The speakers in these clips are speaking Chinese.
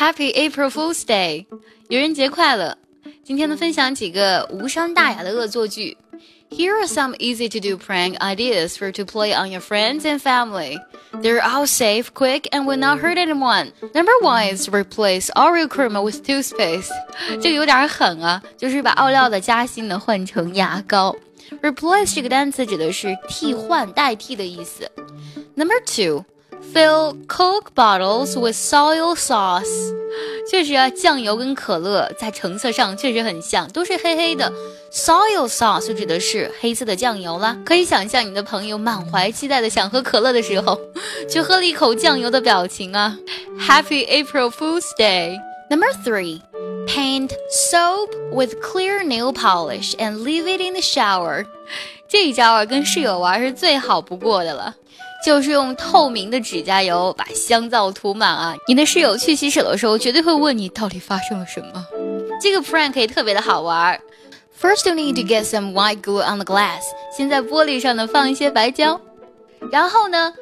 Happy April Fool's Day， 愚人节快乐！今天呢，分享几个无伤大雅的恶作剧。Here are some easy to do prank ideas for to play on your friends and family. They're all safe, quick, and will not hurt anyone. Number one is replace Oreo creamer with toothpaste. 这个有点狠啊，就是把奥利奥的夹心呢换成牙膏。Replace 这个单词指的是替换、代替的意思。Number two.Fill Coke bottles with soy sauce. 确实啊，酱油跟可乐在成色上确实很像，都是黑黑的。Soy sauce 就指的是黑色的酱油啦。可以想象你的朋友满怀期待的想喝可乐的时候，却喝了一口酱油的表情啊。Happy April Fool's Day. Number three, paint soap with clear nail polish and leave it in the shower. 这一招啊，跟室友玩是最好不过的了。就是用透明的指甲油把香皂涂满啊，你的室友去洗手的时候绝对会问你到底发生了什么。这个 prank 可以特别的好玩。First you need to get some white glue on the glass. 先在玻璃上呢放一些白胶。然后呢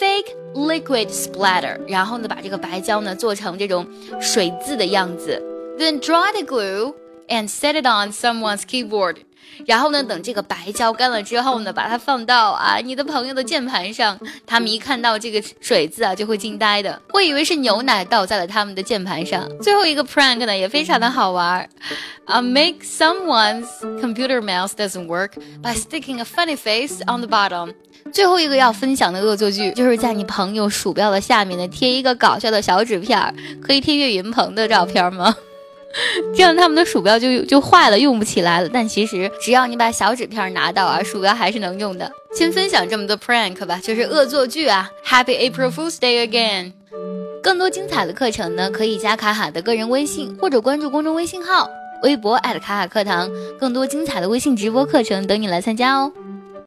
fake liquid splatter. 然后呢把这个白胶呢做成这种水渍的样子。Then dry the glue and set it on someone's keyboard.然后呢，等这个白胶干了之后呢，把它放到你的朋友的键盘上，他们一看到这个水渍就会惊呆的，会以为是牛奶倒在了他们的键盘上。最后一个 prank 呢也非常的好玩。Make someone's computer mouse doesn't work by sticking a funny face on the bottom. 最后一个要分享的恶作剧就是在你朋友鼠标的下面呢贴一个搞笑的小纸片，可以贴岳云鹏的照片吗？这样他们的鼠标就坏了，用不起来了。但其实只要你把小纸片拿到啊，鼠标还是能用的。先分享这么多 prank 吧，就是恶作剧啊。Happy April Fool's Day again。 更多精彩的课程呢，可以加卡卡的个人微信或者关注公众微信号微博@卡卡课堂，更多精彩的微信直播课程等你来参加哦。